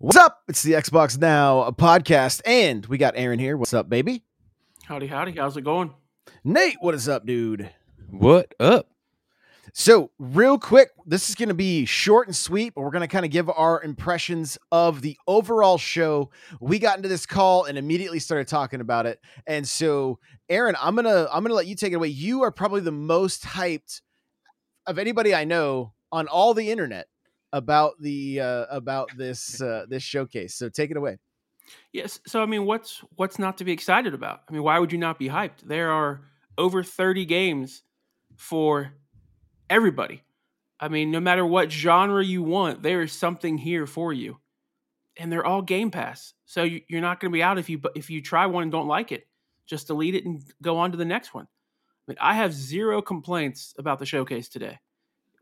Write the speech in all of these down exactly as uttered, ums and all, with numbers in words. What's up? It's the Xbox Now podcast, and we got Aaron here. What's up, baby? Howdy, howdy. How's it going? Nate, what is up, dude? What up? So, real quick, this is going to be short and sweet, but we're going to kind of give our impressions of the overall show. We got into this call and immediately started talking about it. And so, Aaron, I'm going to I'm going to let you take it away. You are probably the most hyped of anybody I know on all the internet about the uh, about this uh, this showcase. So take it away. Yes. So I mean, what's what's not to be excited about? I mean, why would you not be hyped? There are over thirty games for everybody. I mean, no matter what genre you want, there is something here for you, and they're all Game Pass. So you're not going to be out if you if you try one and don't like it. Just delete it and go on to the next one. I mean, I have zero complaints about the showcase today.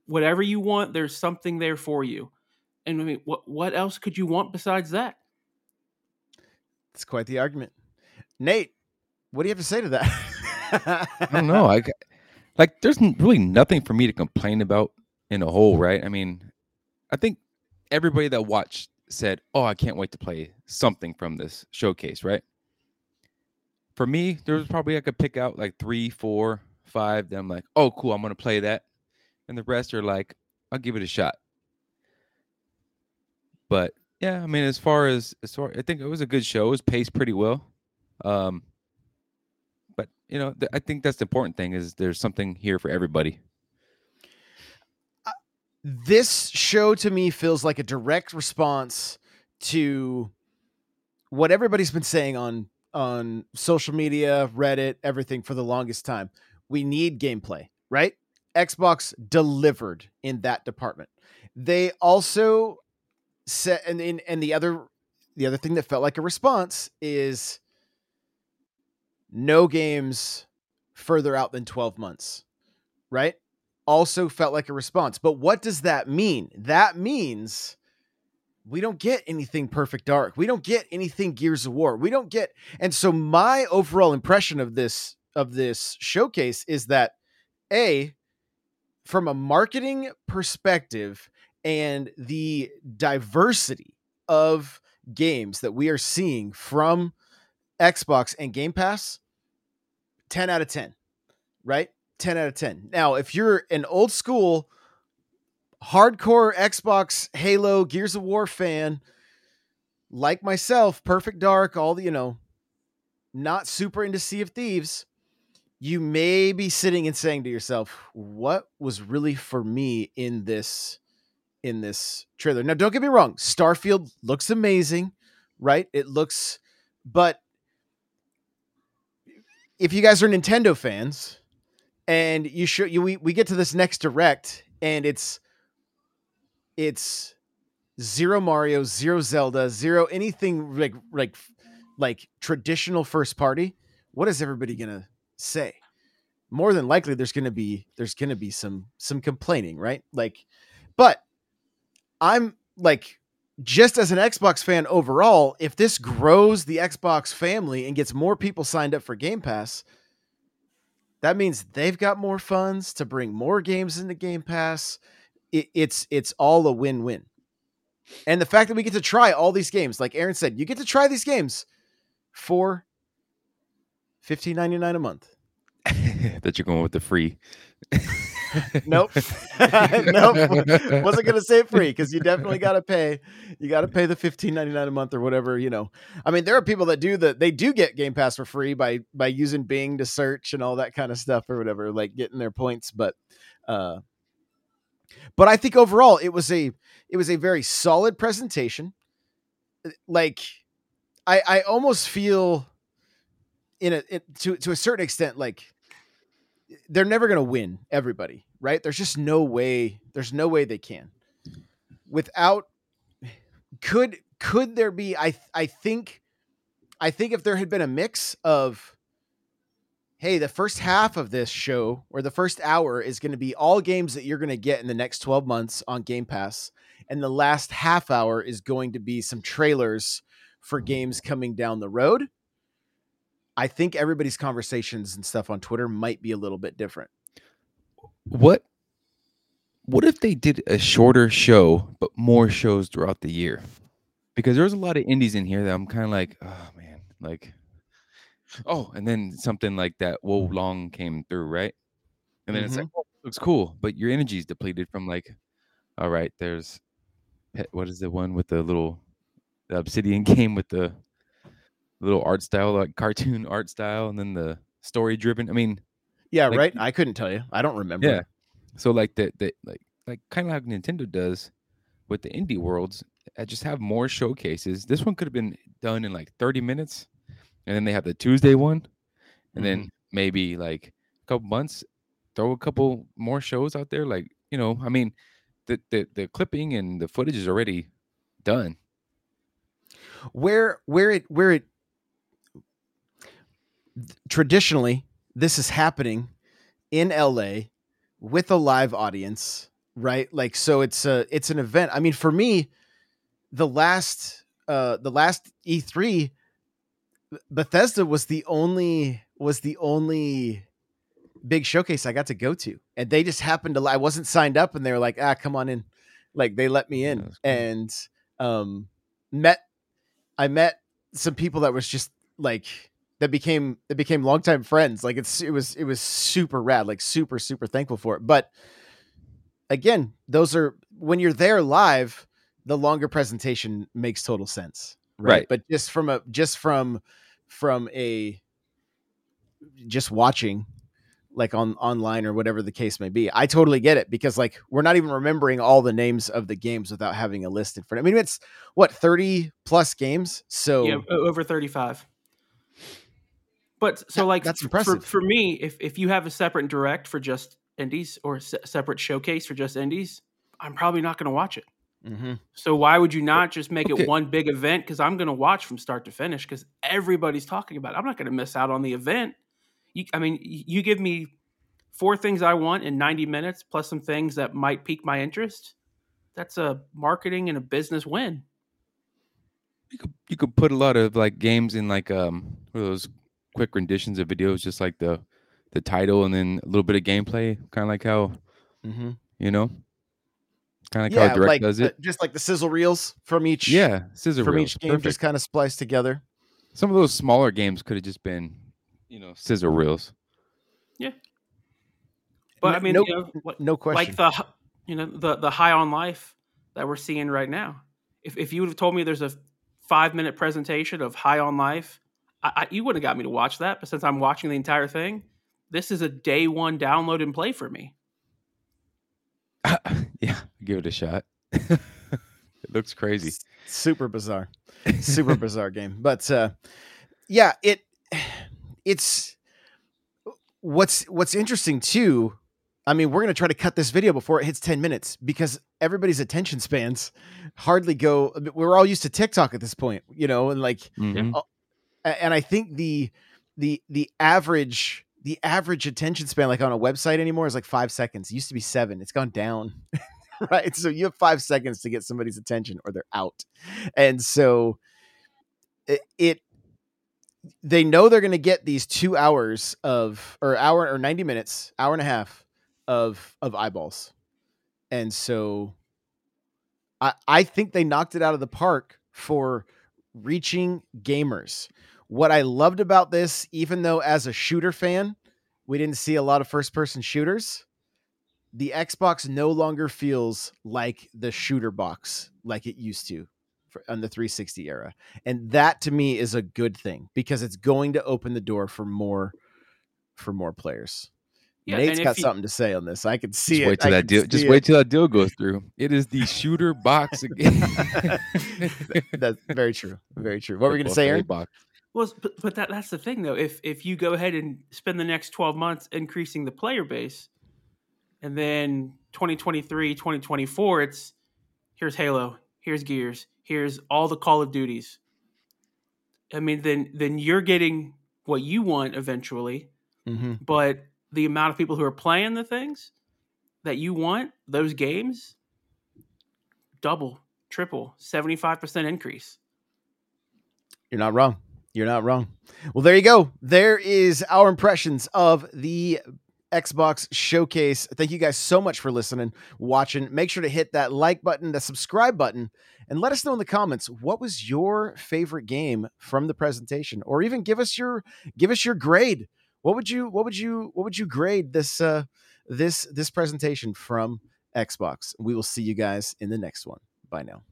Whatever you want, there's something there for you. And I mean, what what else could you want besides that? It's quite the argument. Nate, what do you have to say to that? I don't know. I, like, there's really nothing for me to complain about in a whole, right? I mean, I think everybody that watched said, oh, I can't wait to play something from this showcase, right? For me, there was probably I could pick out like three, four, five. Then I'm like, oh, cool, I'm going to play that. And the rest are like, I'll give it a shot. But yeah, I mean, as far as as far, I think it was a good show. It was paced pretty well. Um, but you know, th- I think that's the important thing is there's something here for everybody. Uh, this show to me feels like a direct response to what everybody's been saying on on social media, Reddit, everything for the longest time. We need gameplay, right? Xbox delivered in that department. They also said, and, and and the other the other thing that felt like a response is no games further out than twelve months, right? Also felt like a response. But what does that mean? That means we don't get anything Perfect Dark. We don't get anything Gears of War. We don't get, and so my overall impression of this of this showcase is that A, from a marketing perspective and the diversity of games that we are seeing from Xbox and Game Pass, ten out of ten, right? ten out of ten. Now, if you're an old school, hardcore Xbox, Halo, Gears of War fan, like myself, Perfect Dark, all the, you know, not super into Sea of Thieves, you may be sitting and saying to yourself, what was really for me in this, in this trailer? Now, don't get me wrong. Starfield looks amazing, right? It looks, but if you guys are Nintendo fans and you should, you, we, we get to this next direct and it's, it's zero Mario, zero Zelda, zero anything like, like, like traditional first party. What is everybody going to say? More than likely there's going to be there's going to be some some complaining, right? Like, but I'm like, just as an Xbox fan overall, if this grows the Xbox family and gets more people signed up for Game Pass, that means they've got more funds to bring more games into Game Pass. It, it's it's all a win-win. And the fact that we get to try all these games, like Aaron said, you get to try these games for fifteen ninety-nine a month. That you're going with the free. Nope. Nope. Wasn't going to say free because you definitely got to pay. You got to pay the fifteen ninety-nine a month or whatever, you know. I mean, there are people that do that. They do get Game Pass for free by by using Bing to search and all that kind of stuff or whatever, like getting their points. But uh, but I think overall it was a it was a very solid presentation. Like I I almost feel. In a it, to to a certain extent, like they're never going to win everybody, right? There's just no way. There's no way they can. Without could could there be? I I think I think if there had been a mix of, hey, the first half of this show or the first hour is going to be all games that you're going to get in the next twelve months on Game Pass, and the last half hour is going to be some trailers for games coming down the road. I think everybody's conversations and stuff on Twitter might be a little bit different. What what if they did a shorter show, but more shows throughout the year? because there's a lot of indies in here that I'm kind of like, oh man, like, oh, and then something like that Wolong came through, right? And then it's Mm-hmm. like, oh, looks cool, but your energy is depleted from like, all right, there's Pet- what is the one with the little the Obsidian game with the little art style, like cartoon art style, and then the story driven. I mean, Yeah, like, right. I couldn't tell you. I don't remember. yeah. So like that, that like like kind of like Nintendo does with the indie worlds. I just have more showcases. This one could have been done in like thirty minutes, and then they have the Tuesday one, and Mhm. then maybe like a couple months, throw a couple more shows out there. Like you know, I mean, the the, the clipping and the footage is already done. Where where it where it traditionally this is happening in L A with a live audience, right? Like, so it's a, it's an event. I mean, for me, the last, uh, the last E three Bethesda was the only, was the only big showcase I got to go to. And they just happened to, I wasn't signed up and they were like, ah, come on in. Like they let me in That's cool. and, um, met, I met some people that was just like, that became that became longtime friends. Like it's it was it was super rad. Like super super thankful for it. But again, those are when you're there live, the longer presentation makes total sense, right? Right. But just from a just from from a just watching, like on online or whatever the case may be, I totally get it because like we're not even remembering all the names of the games without having a list in front. I mean, it's what thirty plus games, so yeah, over thirty-five. But so like that's impressive. For, for me, if, if you have a separate direct for just indies or a se- separate showcase for just indies, I'm probably not going to watch it. Mm-hmm. So why would you not just make okay. it one big event? Because I'm going to watch from start to finish because everybody's talking about it. I'm not going to miss out on the event. You, I mean, you give me four things I want in ninety minutes plus some things that might pique my interest. That's a marketing and a business win. You could, you could put a lot of like games in like um one of those quick renditions of videos, just like the the title and then a little bit of gameplay, kind of like how mm-hmm. you know, kind of like yeah, how Direct like, does it, uh, just like the sizzle reels from each yeah sizzle from reels. each game, Perfect. Just kind of spliced together. Some of those smaller games could have just been, you know, sizzle reels. Yeah, but no, I mean, no, you know, no question. Like the you know the the High on Life that we're seeing right now. If if you would have told me there's a five minute presentation of High on Life, I, you wouldn't have got me to watch that, but since I'm watching the entire thing, this is a day one download and play for me. Uh, yeah, give it a shot. It looks crazy. It's super bizarre. Super bizarre game. But uh, yeah, it it's what's what's interesting too. I mean, we're going to try to cut this video before it hits ten minutes because everybody's attention spans hardly go. We're all used to TikTok at this point, you know, and like mm-hmm. uh, and I think the the the average the average attention span like on a website anymore is like five seconds. It used to be seven. It's gone down, right? So you have five seconds to get somebody's attention, or they're out. And so it, it they know they're going to get these two hours of or hour or ninety minutes, hour and a half of of eyeballs. And so I I think they knocked it out of the park for reaching gamers. What I loved about this, even though as a shooter fan, we didn't see a lot of first-person shooters, the Xbox no longer feels like the shooter box like it used to for, on the three sixty era. And that to me is a good thing because it's going to open the door for more for more players. Yeah, Nate's got you, something to say on this. I can see just it. Wait till I that deal, just it. wait till that deal goes through. It is the shooter box again. That's very true. Very true. What were we going to say, Aaron? Box. Well, but, but that, that's the thing, though. If if you go ahead and spend the next twelve months increasing the player base, and then twenty twenty-three, twenty twenty-four, it's here's Halo, here's Gears, here's all the Call of Duties. I mean, then then you're getting what you want eventually, mm-hmm. but the amount of people who are playing the things that you want, those games, double, triple, seventy-five percent increase. You're not wrong. You're not wrong. Well, there you go. There is our impressions of the Xbox Showcase. Thank you guys so much for listening, watching. Make sure to hit that like button, that subscribe button, and let us know in the comments, what was your favorite game from the presentation? Or even give us your give us your grade. What would you what would you what would you grade this uh, this this presentation from Xbox? We will see you guys in the next one. Bye now.